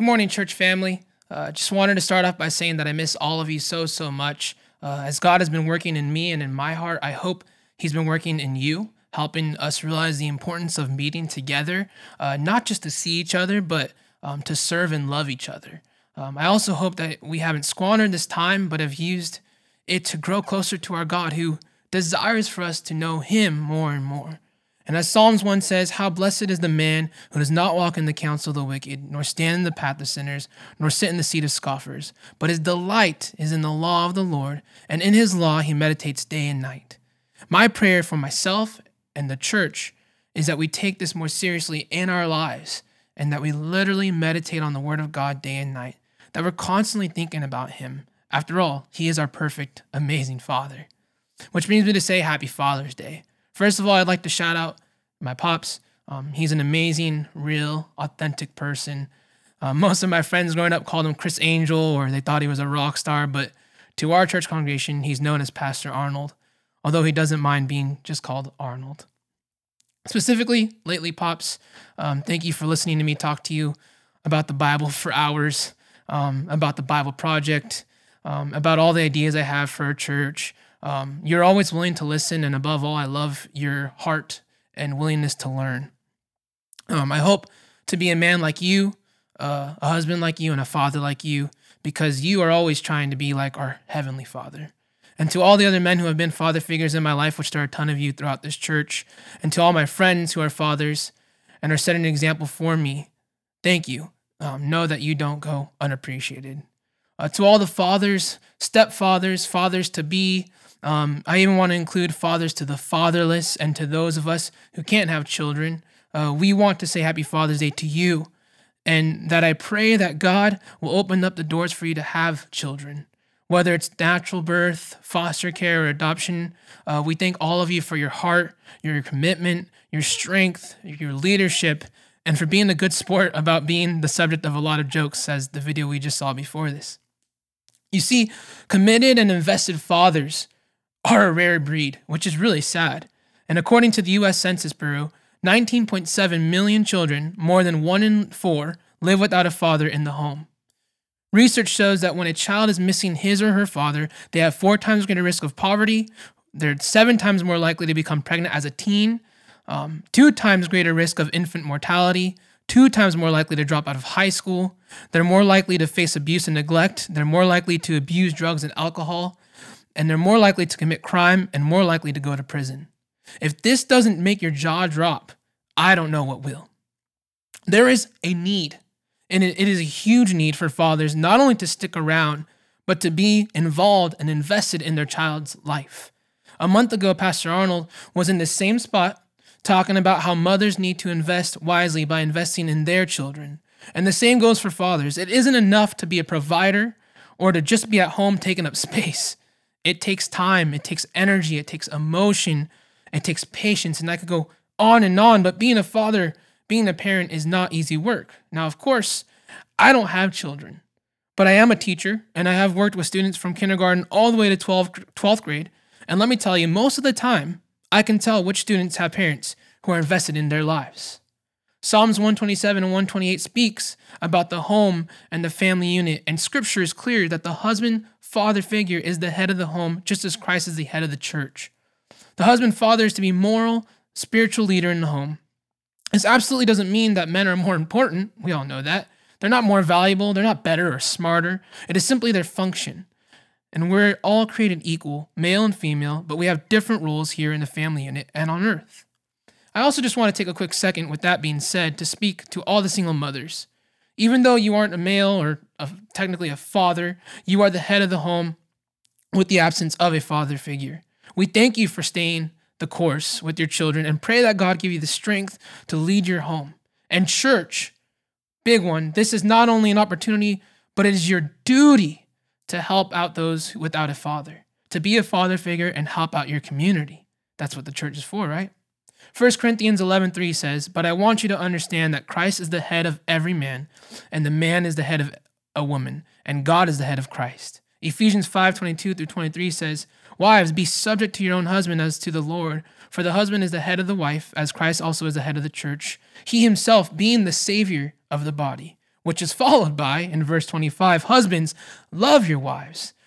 Good morning, church family. Just wanted to start off by saying that I miss all of you so much. As God has been working in me and in my heart, I hope he's been working in you, helping us realize the importance of meeting together, not just to see each other, but to serve and love each other. I also hope that we haven't squandered this time, but have used it to grow closer to our God, who desires for us to know him more and more. And as Psalms 1 says, how blessed is the man who does not walk in the counsel of the wicked, nor stand in the path of sinners, nor sit in the seat of scoffers. But his delight is in the law of the Lord, and in his law he meditates day and night. My prayer for myself and the church is that we take this more seriously in our lives, and that we literally meditate on the word of God day and night, that we're constantly thinking about him. After all, he is our perfect, amazing Father. Which brings me to say Happy Father's Day. First of all, I'd like to shout out my pops. He's an amazing, real, authentic person. Most of my friends growing up called him Chris Angel, or they thought he was a rock star, but to our church congregation, he's known as Pastor Arnold, although he doesn't mind being just called Arnold. Specifically, lately, pops, thank you for listening to me talk to you about the Bible for hours, about the Bible Project, about all the ideas I have for our church. You're always willing to listen, and above all, I love your heart and willingness to learn. I hope to be a man like you, a husband like you, and a father like you, because you are always trying to be like our Heavenly Father. And to all the other men who have been father figures in my life, which there are a ton of you throughout this church, and to all my friends who are fathers and are setting an example for me, thank you. Know that you don't go unappreciated. To all the fathers, stepfathers, fathers-to-be, I even want to include fathers to the fatherless and to those of us who can't have children. We want to say Happy Father's Day to you, and that I pray that God will open up the doors for you to have children, whether it's natural birth, foster care, or adoption. We thank all of you for your heart, your commitment, your strength, your leadership, and for being a good sport about being the subject of a lot of jokes, as the video we just saw before this. You see, committed and invested fathers are a rare breed, which is really sad. And according to the US Census Bureau, 19.7 million children, more than 1 in 4, live without a father in the home. Research shows that when a child is missing his or her father, they have 4 times greater risk of poverty, they're 7 times more likely to become pregnant as a teen, 2 times greater risk of infant mortality, 2 times more likely to drop out of high school, they're more likely to face abuse and neglect, they're more likely to abuse drugs and alcohol, and they're more likely to commit crime and more likely to go to prison. If this doesn't make your jaw drop, I don't know what will. There is a need, and it is a huge need for fathers not only to stick around, but to be involved and invested in their child's life. A month ago, Pastor Arnold was in the same spot talking about how mothers need to invest wisely by investing in their children. And the same goes for fathers. It isn't enough to be a provider or to just be at home taking up space. It takes time, it takes energy, it takes emotion, it takes patience, and I could go on and on, but being a father, being a parent is not easy work. Now, of course, I don't have children, but I am a teacher, and I have worked with students from kindergarten all the way to 12th grade, and let me tell you, most of the time, I can tell which students have parents who are invested in their lives. Psalms 127 and 128 speaks about the home and the family unit, and scripture is clear that the husband-father figure is the head of the home, just as Christ is the head of the church. The husband-father is to be moral, spiritual leader in the home. This absolutely doesn't mean that men are more important. We all know that. They're not more valuable. They're not better or smarter. It is simply their function. And we're all created equal, male and female, but we have different roles here in the family unit and on earth. I also just want to take a quick second, with that being said, to speak to all the single mothers. Even though you aren't a male or technically a father, you are the head of the home with the absence of a father figure. We thank you for staying the course with your children and pray that God give you the strength to lead your home. And church, big one, this is not only an opportunity, but it is your duty to help out those without a father, to be a father figure and help out your community. That's what the church is for, right? 1 Corinthians 11:3 says, but I want you to understand that Christ is the head of every man, and the man is the head of a woman, and God is the head of Christ. Ephesians 5:22 through 23 says, wives, be subject to your own husband as to the Lord, for the husband is the head of the wife, as Christ also is the head of the church, he himself being the Savior of the body. which is followed by, in verse 25, husbands, love your wives,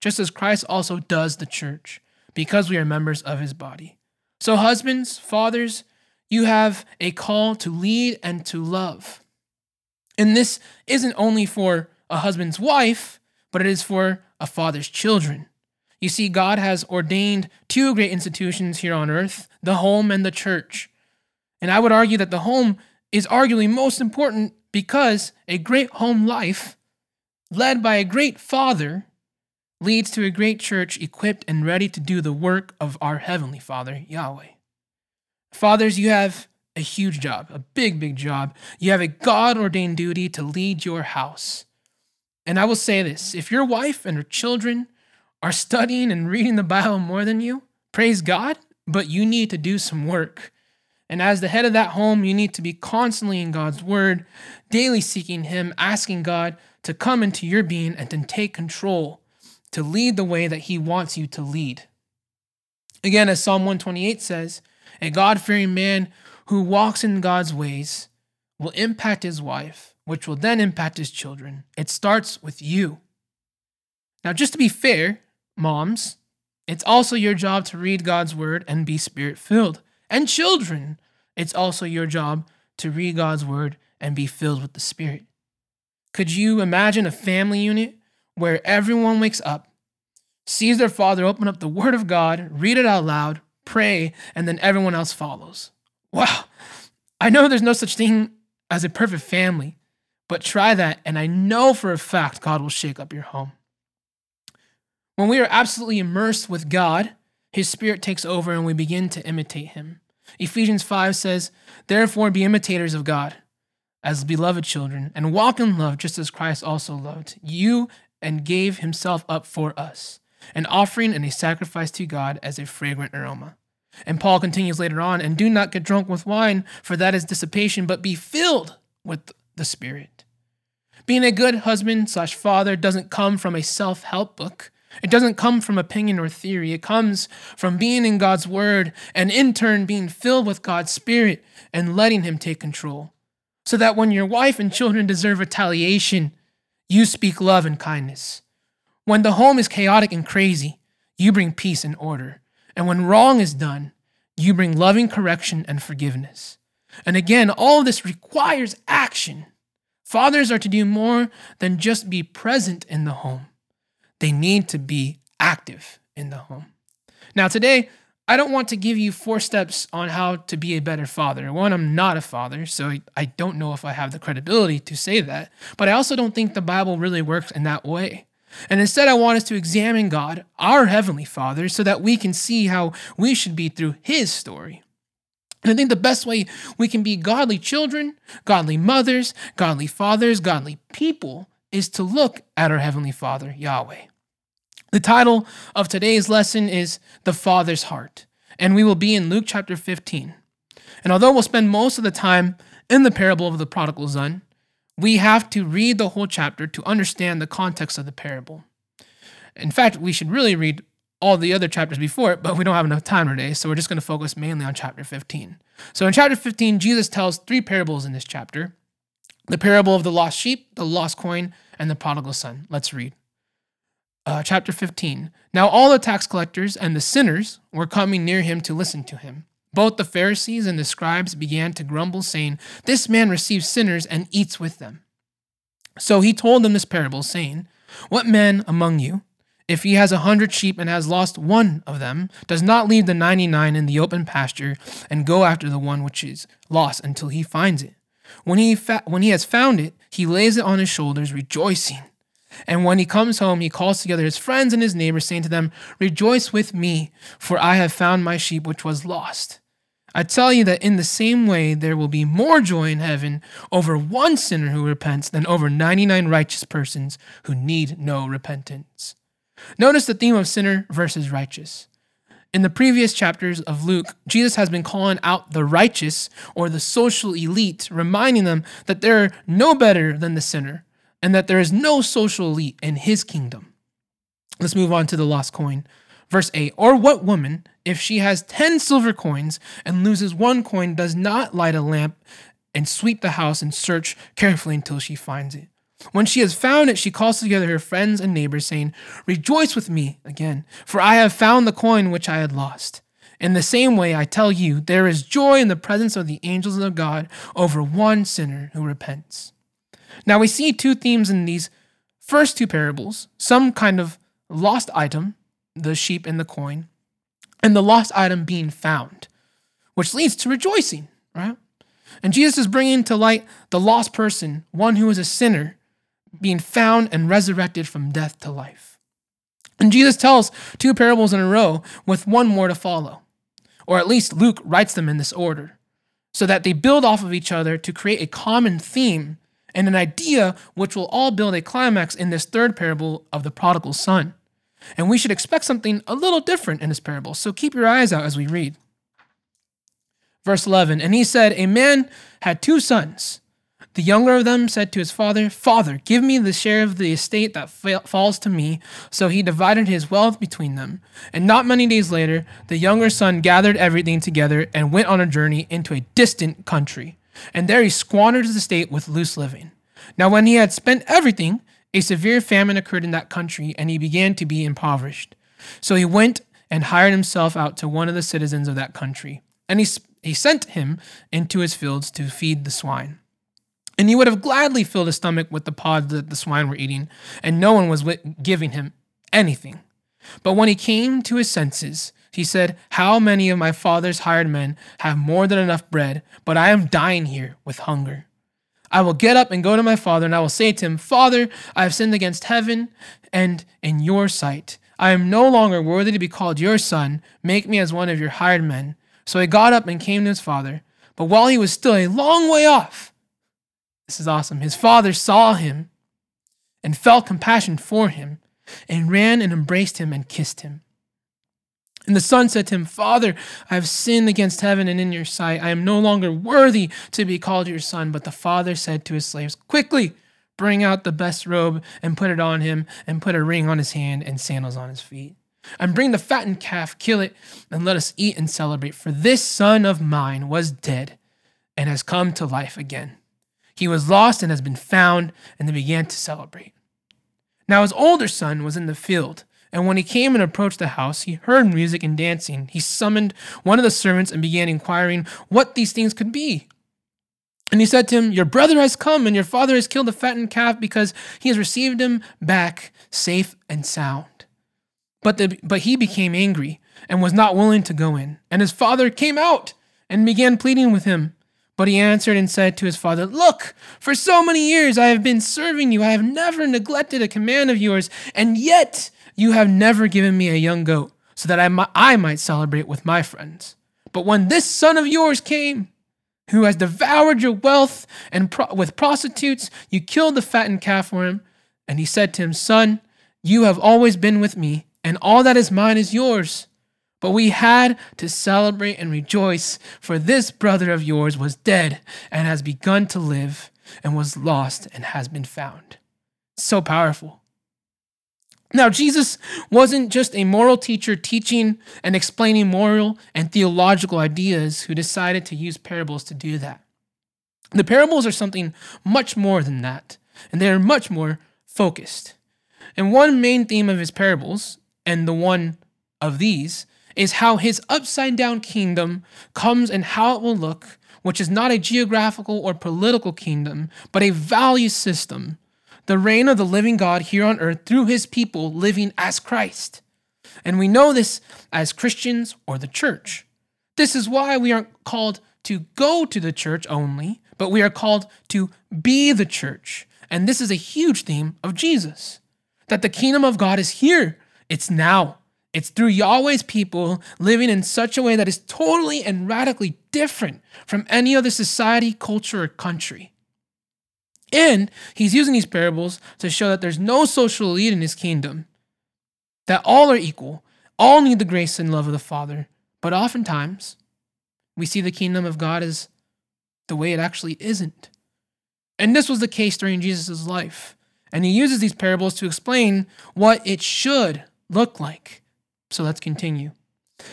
just as Christ also does the church, because we are members of his body. So husbands, fathers, you have a call to lead and to love. And this isn't only for a husband's wife, but it is for a father's children. You see, God has ordained two great institutions here on earth, the home and the church. And I would argue that the home is arguably most important because a great home life led by a great father leads to a great church equipped and ready to do the work of our Heavenly Father, Yahweh. Fathers, you have a huge job, a big, big job. You have a God-ordained duty to lead your house. And I will say this, if your wife and her children are studying and reading the Bible more than you, praise God, but you need to do some work. And as the head of that home, you need to be constantly in God's word, daily seeking him, asking God to come into your being and to take control, to lead the way that he wants you to lead. Again, as Psalm 128 says, a God-fearing man who walks in God's ways will impact his wife, which will then impact his children. It starts with you. Now, just to be fair, moms, it's also your job to read God's word and be spirit-filled. And children, it's also your job to read God's word and be filled with the Spirit. Could you imagine a family unit where everyone wakes up, sees their father open up the word of God, read it out loud, pray, and then everyone else follows? Wow, I know there's no such thing as a perfect family, but try that, and I know for a fact God will shake up your home. When we are absolutely immersed with God, his Spirit takes over and we begin to imitate him. Ephesians 5 says, therefore be imitators of God as beloved children and walk in love just as Christ also loved you and gave himself up for us, an offering and a sacrifice to God as a fragrant aroma. And Paul continues later on, and do not get drunk with wine, for that is dissipation, but be filled with the Spirit. Being a good husband/father doesn't come from a self-help book. It doesn't come from opinion or theory. It comes from being in God's word and in turn being filled with God's Spirit and letting him take control. So that when your wife and children deserve retaliation, you speak love and kindness. When the home is chaotic and crazy, you bring peace and order. And when wrong is done, you bring loving correction and forgiveness. And again, all of this requires action. Fathers are to do more than just be present in the home. They need to be active in the home. Now today, I don't want to give you 4 steps on how to be a better father. One, I'm not a father, so I don't know if I have the credibility to say that, but I also don't think the Bible really works in that way. And instead, I want us to examine God, our Heavenly Father, so that we can see how we should be through his story. And I think the best way we can be godly children, godly mothers, godly fathers, godly people, is to look at our Heavenly Father, Yahweh. The title of today's lesson is The Father's Heart, and we will be in Luke chapter 15. And although we'll spend most of the time in the parable of the prodigal son, we have to read the whole chapter to understand the context of the parable. In fact, we should really read all the other chapters before it, but we don't have enough time today, so we're just going to focus mainly on chapter 15. So in chapter 15, Jesus tells 3 parables in this chapter. The parable of the lost sheep, the lost coin, and the prodigal son. Let's read. Chapter 15. Now all the tax collectors and the sinners were coming near him to listen to him. Both the Pharisees and the scribes began to grumble, saying, "This man receives sinners and eats with them." So he told them this parable, saying, "What man among you, if he has 100 sheep and has lost one of them, does not leave the 99 in the open pasture and go after the one which is lost until he finds it? When he has found it, he lays it on his shoulders, rejoicing. And when he comes home, he calls together his friends and his neighbors, saying to them, 'Rejoice with me, for I have found my sheep which was lost.' I tell you that in the same way, there will be more joy in heaven over one sinner who repents than over 99 righteous persons who need no repentance. Notice the theme of sinner versus righteous. In the previous chapters of Luke, Jesus has been calling out the righteous or the social elite, reminding them that they're no better than the sinner and that there is no social elite in his kingdom. Let's move on to the lost coin. Verse 8, or what woman, if she has 10 silver coins and loses one coin, does not light a lamp and sweep the house and search carefully until she finds it? When she has found it, she calls together her friends and neighbors, saying, rejoice with me again, for I have found the coin which I had lost. In the same way, I tell you, there is joy in the presence of the angels of God over one sinner who repents. Now we see two themes in these first two parables, some kind of lost item, the sheep and the coin, and the lost item being found, which leads to rejoicing, right? And Jesus is bringing to light the lost person, one who is a sinner, being found and resurrected from death to life. And Jesus tells two parables in a row with one more to follow, or at least Luke writes them in this order, so that they build off of each other to create a common theme and an idea which will all build a climax in this third parable of the prodigal son. And we should expect something a little different in this parable, so keep your eyes out as we read. Verse 11, and he said, a man had two sons. The younger of them said to his father, Father, give me the share of the estate that falls to me. So he divided his wealth between them. And not many days later, the younger son gathered everything together and went on a journey into a distant country. And there he squandered his estate with loose living. Now when he had spent everything, a severe famine occurred in that country, and he began to be impoverished. So he went and hired himself out to one of the citizens of that country, and he sent him into his fields to feed the swine. And he would have gladly filled his stomach with the pods that the swine were eating, and no one was giving him anything. But when he came to his senses, he said, how many of my father's hired men have more than enough bread, but I am dying here with hunger. I will get up and go to my father, and I will say to him, Father, I have sinned against heaven and in your sight. I am no longer worthy to be called your son. Make me as one of your hired men. So he got up and came to his father. But while he was still a long way off, this is awesome, his father saw him and felt compassion for him and ran and embraced him and kissed him. And the son said to him, Father, I have sinned against heaven and in your sight. I am no longer worthy to be called your son. But the father said to his slaves, quickly bring out the best robe and put it on him, and put a ring on his hand and sandals on his feet. And bring the fattened calf, kill it, and let us eat and celebrate. For this son of mine was dead and has come to life again. He was lost and has been found, and they began to celebrate. Now his older son was in the field. And when he came and approached the house, he heard music and dancing. He summoned one of the servants and began inquiring what these things could be. And he said to him, your brother has come, and your father has killed the fattened calf because he has received him back safe and sound. But he became angry and was not willing to go in. And his father came out and began pleading with him. But he answered and said to his father, look, for so many years I have been serving you. I have never neglected a command of yours, and yet you have never given me a young goat so that I might celebrate with my friends. But when this son of yours came, who has devoured your wealth and with prostitutes, you killed the fattened calf for him. And he said to him, son, you have always been with me, and all that is mine is yours. But we had to celebrate and rejoice, for this brother of yours was dead and has begun to live, and was lost and has been found. So powerful. Now, Jesus wasn't just a moral teacher teaching and explaining moral and theological ideas who decided to use parables to do that. The parables are something much more than that, and they are much more focused. And one main theme of his parables, and the one of these, is how his upside-down kingdom comes and how it will look, which is not a geographical or political kingdom, but a value system. The reign of the living God here on earth through his people living as Christ. And we know this as Christians or the church. This is why we aren't called to go to the church only, but we are called to be the church. And this is a huge theme of Jesus, that the kingdom of God is here. It's now. It's through Yahweh's people living in such a way that is totally and radically different from any other society, culture, or country. And he's using these parables to show that there's no social elite in his kingdom, that all are equal, all need the grace and love of the Father. But oftentimes, we see the kingdom of God as the way it actually isn't. And this was the case during Jesus' life. And he uses these parables to explain what it should look like. So let's continue.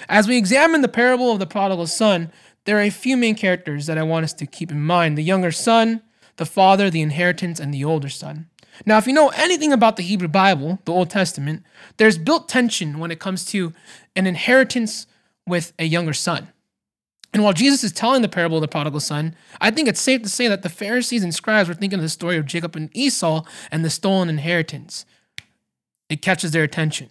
As we examine the parable of the prodigal son, there are a few main characters that I want us to keep in mind. The younger son, the father, the inheritance, and the older son. Now, if you know anything about the Hebrew Bible, the Old Testament, there's built tension when it comes to an inheritance with a younger son. And while Jesus is telling the parable of the prodigal son, I think it's safe to say that the Pharisees and scribes were thinking of the story of Jacob and Esau and the stolen inheritance. It catches their attention.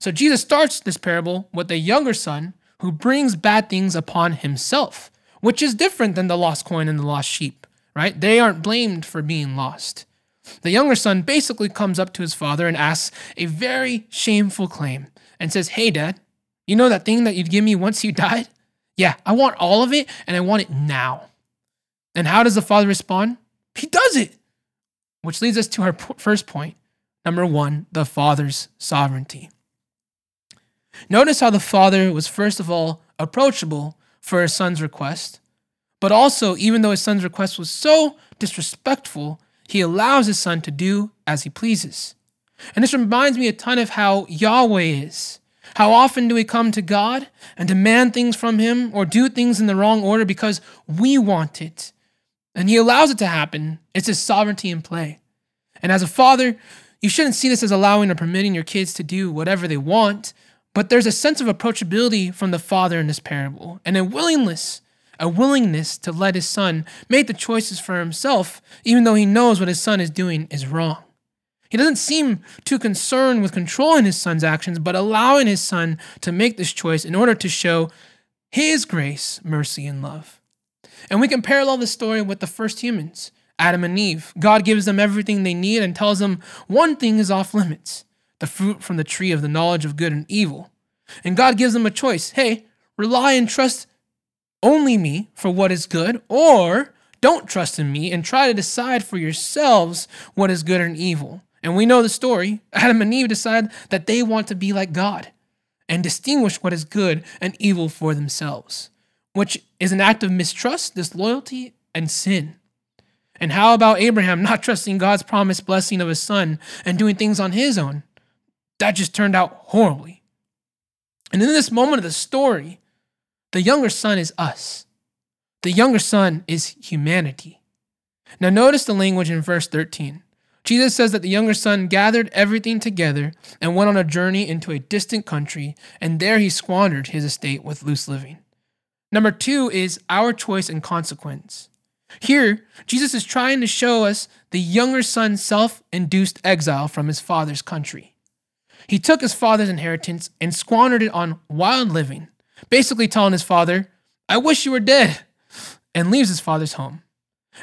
So Jesus starts this parable with a younger son who brings bad things upon himself, which is different than the lost coin and the lost sheep, right? They aren't blamed for being lost. The younger son basically comes up to his father and asks a very shameful claim and says, "Hey, Dad, you know that thing that you'd give me once you died? Yeah, I want all of it, and I want it now." And how does the father respond? He does it, which leads us to our first point. Number one, the father's sovereignty. Notice how the father was, first of all, approachable for his son's request, but also, even though his son's request was so disrespectful, he allows his son to do as he pleases. And this reminds me a ton of how Yahweh is. How often do we come to God and demand things from him or do things in the wrong order because we want it? And he allows it to happen. It's his sovereignty in play. And as a father, you shouldn't see this as allowing or permitting your kids to do whatever they want, but there's a sense of approachability from the father in this parable and a willingness to let his son make the choices for himself, even though he knows what his son is doing is wrong. He doesn't seem too concerned with controlling his son's actions, but allowing his son to make this choice in order to show his grace, mercy, and love. And we can parallel this story with the first humans, Adam and Eve. God gives them everything they need and tells them one thing is off limits, the fruit from the tree of the knowledge of good and evil. And God gives them a choice. Hey, rely and trust only me for what is good, or don't trust in me and try to decide for yourselves what is good and evil. And we know the story. Adam and Eve decide that they want to be like God and distinguish what is good and evil for themselves, which is an act of mistrust, disloyalty, and sin. And how about Abraham not trusting God's promised blessing of his son and doing things on his own? That just turned out horribly. And in this moment of the story, the younger son is us. The younger son is humanity. Now notice the language in verse 13. Jesus says that the younger son gathered everything together and went on a journey into a distant country, and there he squandered his estate with loose living. Number two is our choice and consequence. Here, Jesus is trying to show us the younger son's self-induced exile from his father's country. He took his father's inheritance and squandered it on wild living, basically telling his father, "I wish you were dead," and leaves his father's home.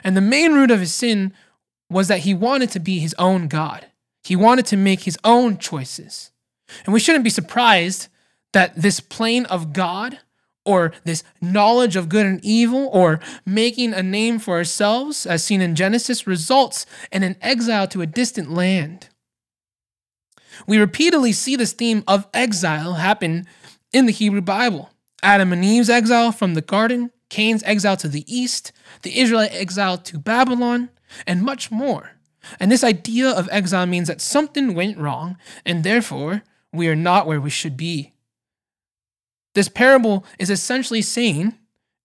And the main root of his sin was that he wanted to be his own God. He wanted to make his own choices. And we shouldn't be surprised that this plane of God or this knowledge of good and evil or making a name for ourselves, as seen in Genesis, results in an exile to a distant land. We repeatedly see this theme of exile happen in the Hebrew Bible. Adam and Eve's exile from the garden, Cain's exile to the east, the Israelite exile to Babylon, and much more. And this idea of exile means that something went wrong, and therefore we are not where we should be. This parable is essentially saying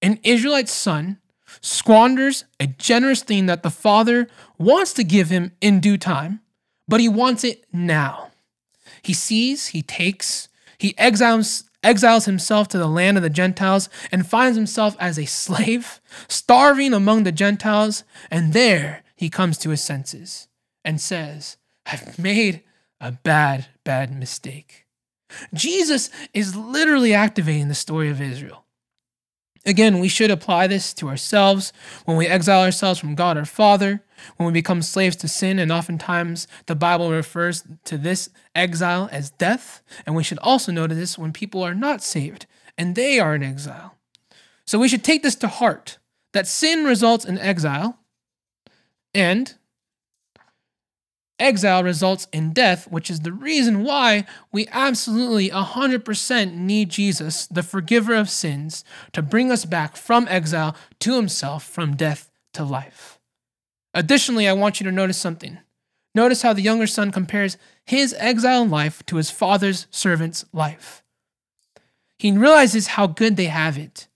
an Israelite son squanders a generous thing that the father wants to give him in due time, but he wants it now. He sees, he takes, he exiles himself to the land of the Gentiles and finds himself as a slave, starving among the Gentiles, and there he comes to his senses and says, "I've made a bad, bad mistake." Jesus is literally activating the story of Israel. Again, we should apply this to ourselves when we exile ourselves from God our Father, when we become slaves to sin, and oftentimes the Bible refers to this exile as death, and we should also notice this when people are not saved and they are in exile. So we should take this to heart, that sin results in exile, and exile results in death, which is the reason why we absolutely 100% need Jesus, the forgiver of sins, to bring us back from exile to himself, from death to life. Additionally, I want you to notice something. Notice how the younger son compares his exile life to his father's servant's life. He realizes how good they have it,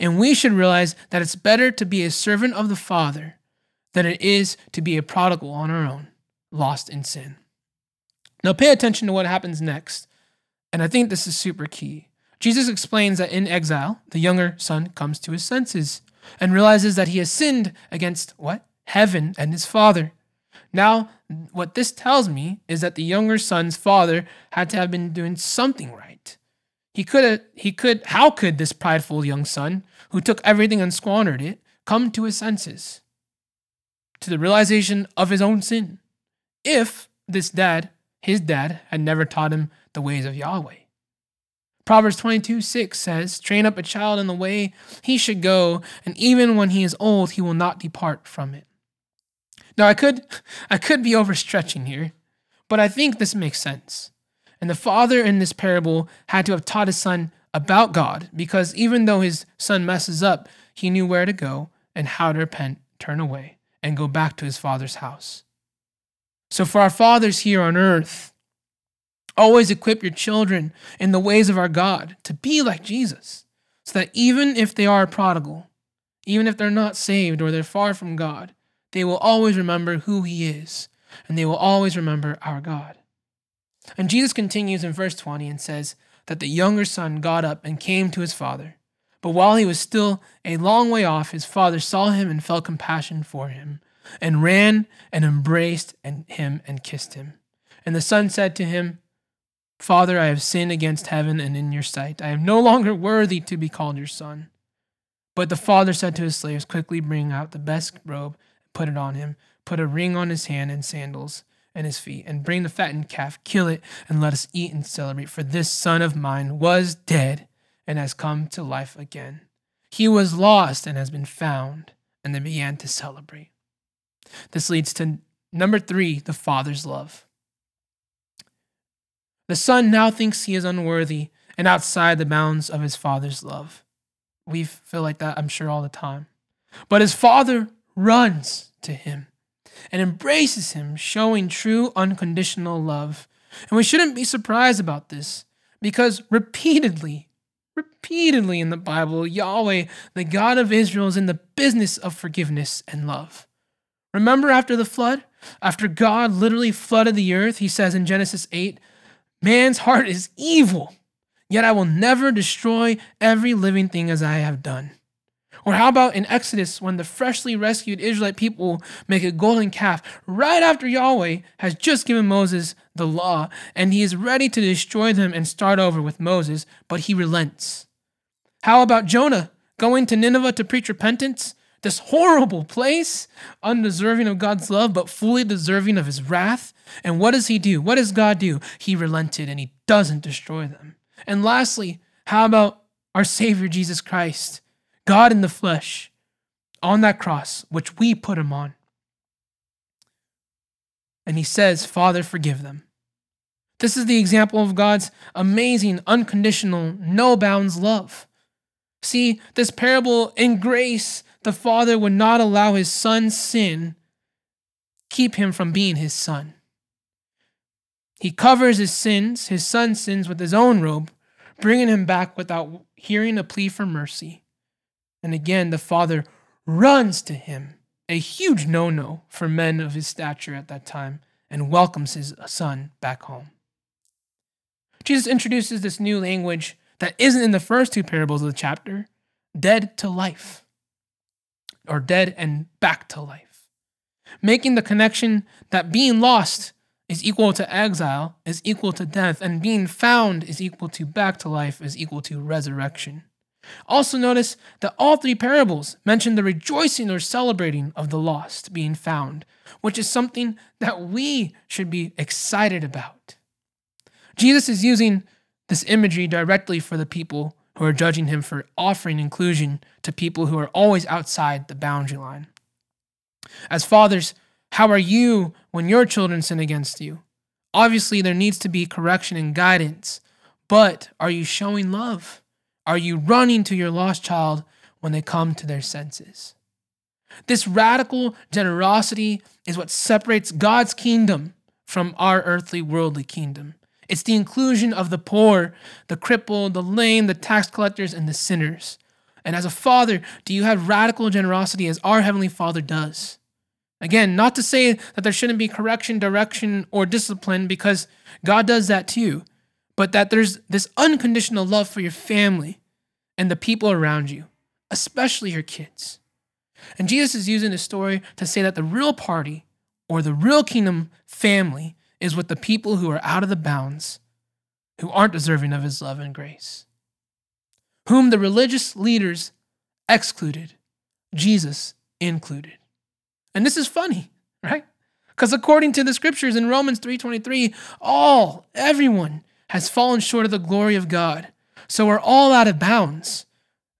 and we should realize that it's better to be a servant of the Father than it is to be a prodigal on our own, lost in sin. Now pay attention to what happens next, and I think this is super key. Jesus explains that in exile, the younger son comes to his senses and realizes that he has sinned against what? Heaven and his Father. Now, what this tells me is that the younger son's father had to have been doing something right. How could this prideful young son, who took everything and squandered it, come to his senses, to the realization of his own sin, if his dad, had never taught him the ways of Yahweh? Proverbs 22:6 says, "Train up a child in the way he should go, and even when he is old, he will not depart from it." Now, I could be overstretching here, but I think this makes sense. And the father in this parable had to have taught his son about God, because even though his son messes up, he knew where to go and how to repent, turn away, and go back to his father's house. So for our fathers here on earth, always equip your children in the ways of our God to be like Jesus, so that even if they are a prodigal, even if they're not saved or they're far from God, they will always remember who he is, and they will always remember our God. And Jesus continues in verse 20 and says that the younger son got up and came to his father. But while he was still a long way off, his father saw him and felt compassion for him, and ran and embraced him and kissed him. And the son said to him, "Father, I have sinned against heaven and in your sight. I am no longer worthy to be called your son." But the father said to his slaves, "Quickly bring out the best robe, put it on him, put a ring on his hand and sandals and his feet, and bring the fattened calf, kill it, and let us eat and celebrate. For this son of mine was dead and has come to life again. He was lost and has been found." And they began to celebrate. This leads to number 3, the father's love. The son now thinks he is unworthy and outside the bounds of his father's love. We feel like that, I'm sure, all the time. But his father runs to him and embraces him, showing true unconditional love. And we shouldn't be surprised about this, because repeatedly in the Bible, Yahweh, the God of Israel, is in the business of forgiveness and love. Remember after the flood, after God literally flooded the earth, he says in Genesis 8, "Man's heart is evil, yet I will never destroy every living thing as I have done." Or how about in Exodus, when the freshly rescued Israelite people make a golden calf right after Yahweh has just given Moses the law, and he is ready to destroy them and start over with Moses, but he relents. How about Jonah going to Nineveh to preach repentance, this horrible place, undeserving of God's love, but fully deserving of his wrath? And what does he do? What does God do? He relented, and he doesn't destroy them. And lastly, how about our Savior Jesus Christ, God in the flesh, on that cross, which we put him on? And he says, "Father, forgive them." This is the example of God's amazing, unconditional, no-bounds love. See, this parable, in grace, the Father would not allow his son's sin keep him from being his son. He covers his sins, his son's sins, with his own robe, bringing him back without hearing a plea for mercy. And again, the father runs to him, a huge no-no for men of his stature at that time, and welcomes his son back home. Jesus introduces this new language that isn't in the first two parables of the chapter, dead to life, or dead and back to life, making the connection that being lost is equal to exile, is equal to death, and being found is equal to back to life, is equal to resurrection. Also notice that all three parables mention the rejoicing or celebrating of the lost being found, which is something that we should be excited about. Jesus is using this imagery directly for the people who are judging him for offering inclusion to people who are always outside the boundary line. As fathers, how are you when your children sin against you? Obviously, there needs to be correction and guidance, but are you showing love? Are you running to your lost child when they come to their senses? This radical generosity is what separates God's kingdom from our earthly, worldly kingdom. It's the inclusion of the poor, the crippled, the lame, the tax collectors, and the sinners. And as a father, do you have radical generosity as our Heavenly Father does? Again, not to say that there shouldn't be correction, direction, or discipline, because God does that too, but that there's this unconditional love for your family and the people around you, especially your kids. And Jesus is using this story to say that the real party or the real kingdom family is with the people who are out of the bounds, who aren't deserving of his love and grace. Whom the religious leaders excluded, Jesus included. And this is funny, right? Because according to the scriptures in Romans 3:23, everyone has fallen short of the glory of God. So we're all out of bounds.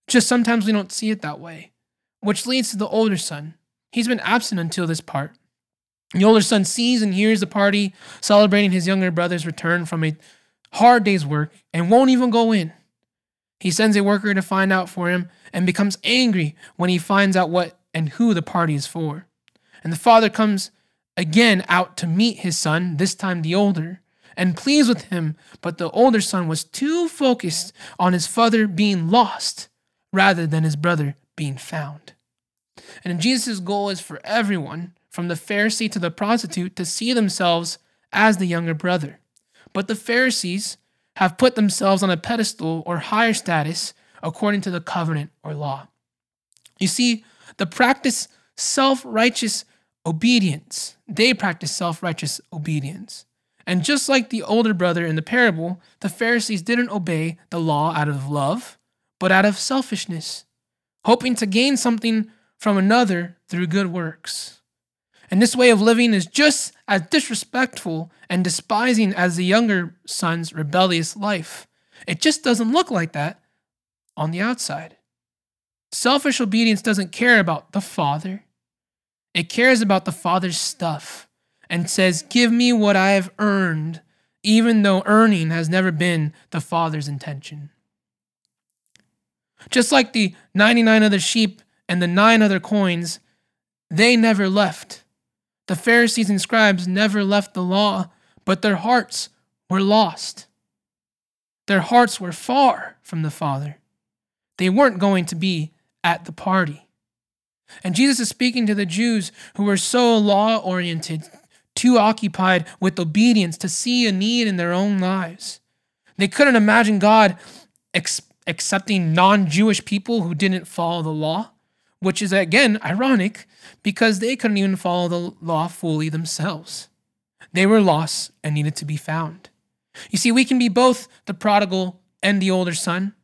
Just sometimes we don't see it that way, which leads to the older son. He's been absent until this part. The older son sees and hears the party celebrating his younger brother's return from a hard day's work and won't even go in. He sends a worker to find out for him and becomes angry when he finds out what and who the party is for. And the father comes again out to meet his son, this time the older, and pleads with him, but the older son was too focused on his father being lost rather than his brother being found. And Jesus' goal is for everyone, from the Pharisee to the prostitute, to see themselves as the younger brother. But the Pharisees have put themselves on a pedestal or higher status according to the covenant or law. You see, they practice self-righteous obedience. And just like the older brother in the parable, the Pharisees didn't obey the law out of love, but out of selfishness, hoping to gain something from another through good works. And this way of living is just as disrespectful and despising as the younger son's rebellious life. It just doesn't look like that on the outside. Selfish obedience doesn't care about the father. It cares about the father's stuff and says, give me what I have earned, even though earning has never been the father's intention. Just like the 99 other sheep and the 9 other coins, they never left. The Pharisees and scribes never left the law, but their hearts were lost. Their hearts were far from the father. They weren't going to be at the party. And Jesus is speaking to the Jews who were so law-oriented, too occupied with obedience to see a need in their own lives. They couldn't imagine God accepting non-Jewish people who didn't follow the law, which is, again, ironic because they couldn't even follow the law fully themselves. They were lost and needed to be found. You see, we can be both the prodigal and the older son,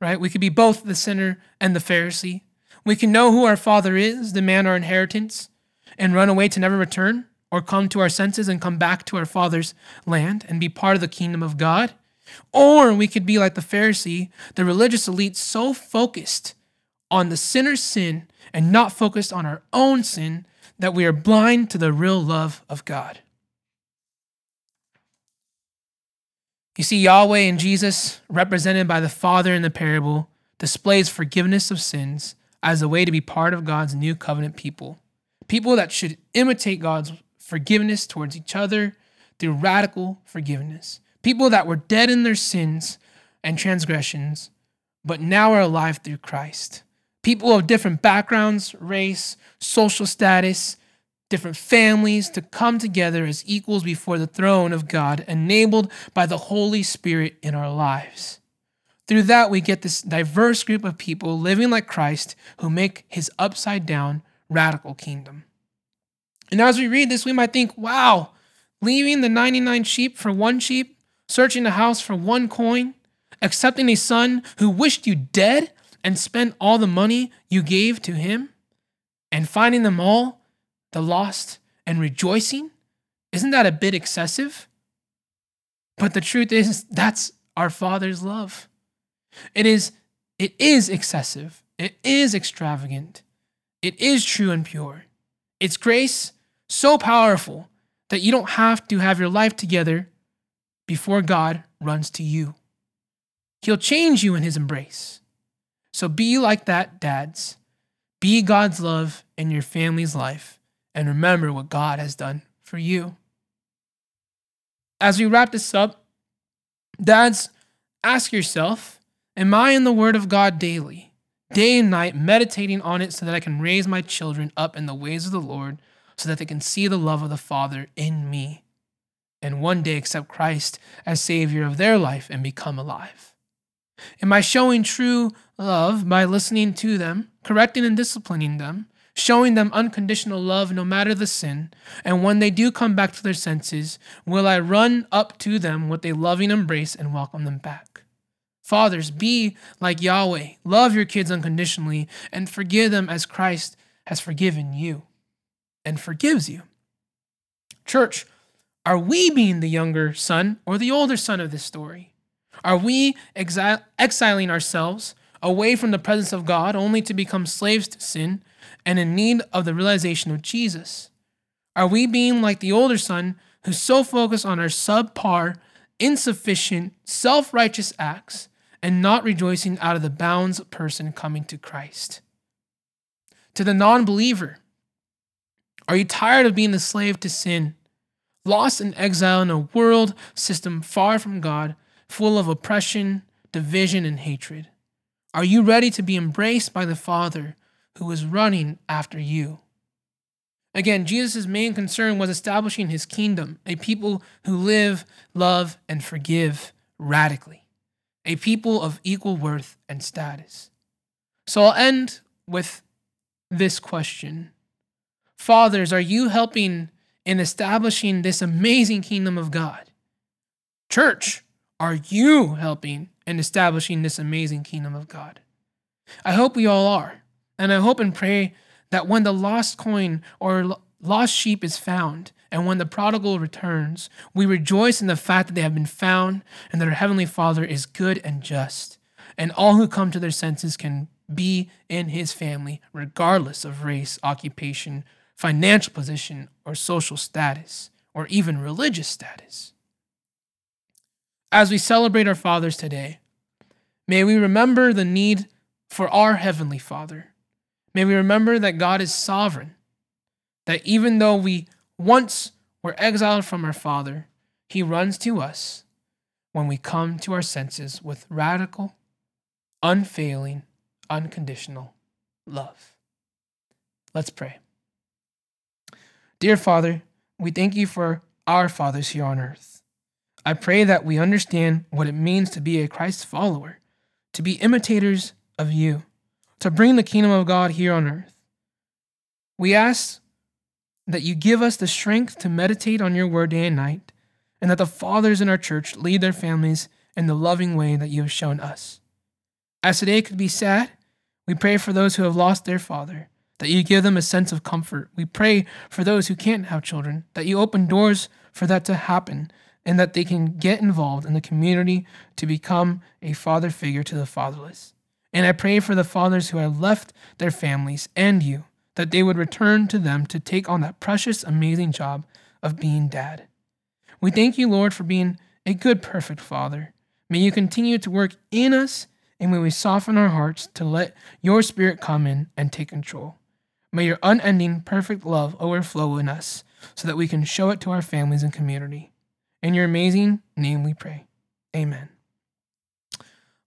right? We could be both the sinner and the Pharisee. We can know who our father is, demand our inheritance, and run away to never return, or come to our senses and come back to our father's land and be part of the kingdom of God. Or we could be like the Pharisee, the religious elite, so focused on the sinner's sin and not focused on our own sin that we are blind to the real love of God. You see, Yahweh and Jesus, represented by the Father in the parable, displays forgiveness of sins as a way to be part of God's new covenant people. People that should imitate God's forgiveness towards each other through radical forgiveness. People that were dead in their sins and transgressions, but now are alive through Christ. People of different backgrounds, race, social status, different families to come together as equals before the throne of God, enabled by the Holy Spirit in our lives. Through that, we get this diverse group of people living like Christ who make his upside-down radical kingdom. And as we read this, we might think, wow, leaving the 99 sheep for one sheep, searching the house for one coin, accepting a son who wished you dead and spent all the money you gave to him, and finding them all, the lost, and rejoicing? Isn't that a bit excessive? But the truth is, that's our Father's love. It is excessive. It is extravagant. It is true and pure. It's grace so powerful that you don't have to have your life together before God runs to you. He'll change you in his embrace. So be like that, dads. Be God's love in your family's life, and remember what God has done for you. As we wrap this up, dads, ask yourself, am I in the Word of God daily, day and night, meditating on it so that I can raise my children up in the ways of the Lord so that they can see the love of the Father in me and one day accept Christ as Savior of their life and become alive? Am I showing true love by listening to them, correcting and disciplining them, showing them unconditional love no matter the sin, and when they do come back to their senses, will I run up to them with a loving embrace and welcome them back? Fathers, be like Yahweh. Love your kids unconditionally and forgive them as Christ has forgiven you and forgives you. Church, are we being the younger son or the older son of this story? Are we exiling ourselves away from the presence of God only to become slaves to sin and in need of the realization of Jesus? Are we being like the older son who's so focused on our subpar, insufficient, self-righteous acts and not rejoicing out of the bounds of person coming to Christ? To the non-believer, are you tired of being a slave to sin, lost in exile in a world system far from God, full of oppression, division, and hatred? Are you ready to be embraced by the Father who is running after you? Again, Jesus' main concern was establishing his kingdom, a people who live, love, and forgive radically, a people of equal worth and status. So I'll end with this question. Fathers, are you helping in establishing this amazing kingdom of God? Church, are you helping in establishing this amazing kingdom of God? I hope we all are. And I hope and pray that when the lost coin or lost sheep is found, and when the prodigal returns, we rejoice in the fact that they have been found and that our Heavenly Father is good and just, and all who come to their senses can be in his family, regardless of race, occupation, financial position, or social status, or even religious status. As we celebrate our fathers today, may we remember the need for our Heavenly Father. May we remember that God is sovereign, that even though we once were exiled from our Father, he runs to us when we come to our senses with radical, unfailing, unconditional love. Let's pray. Dear Father, we thank you for our fathers here on earth. I pray that we understand what it means to be a Christ follower, to be imitators of you, to bring the kingdom of God here on earth. We ask that you give us the strength to meditate on your word day and night, and that the fathers in our church lead their families in the loving way that you have shown us. As today could be sad, we pray for those who have lost their father, that you give them a sense of comfort. We pray for those who can't have children, that you open doors for that to happen, and that they can get involved in the community to become a father figure to the fatherless. And I pray for the fathers who have left their families and you, that they would return to them to take on that precious, amazing job of being dad. We thank you, Lord, for being a good, perfect Father. May you continue to work in us, and may we soften our hearts to let your Spirit come in and take control. May your unending, perfect love overflow in us so that we can show it to our families and community. In your amazing name we pray. Amen.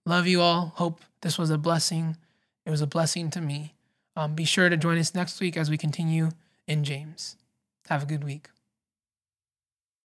Love you all. Hope this was a blessing. It was a blessing to me. Be sure to join us next week as we continue in James. Have a good week.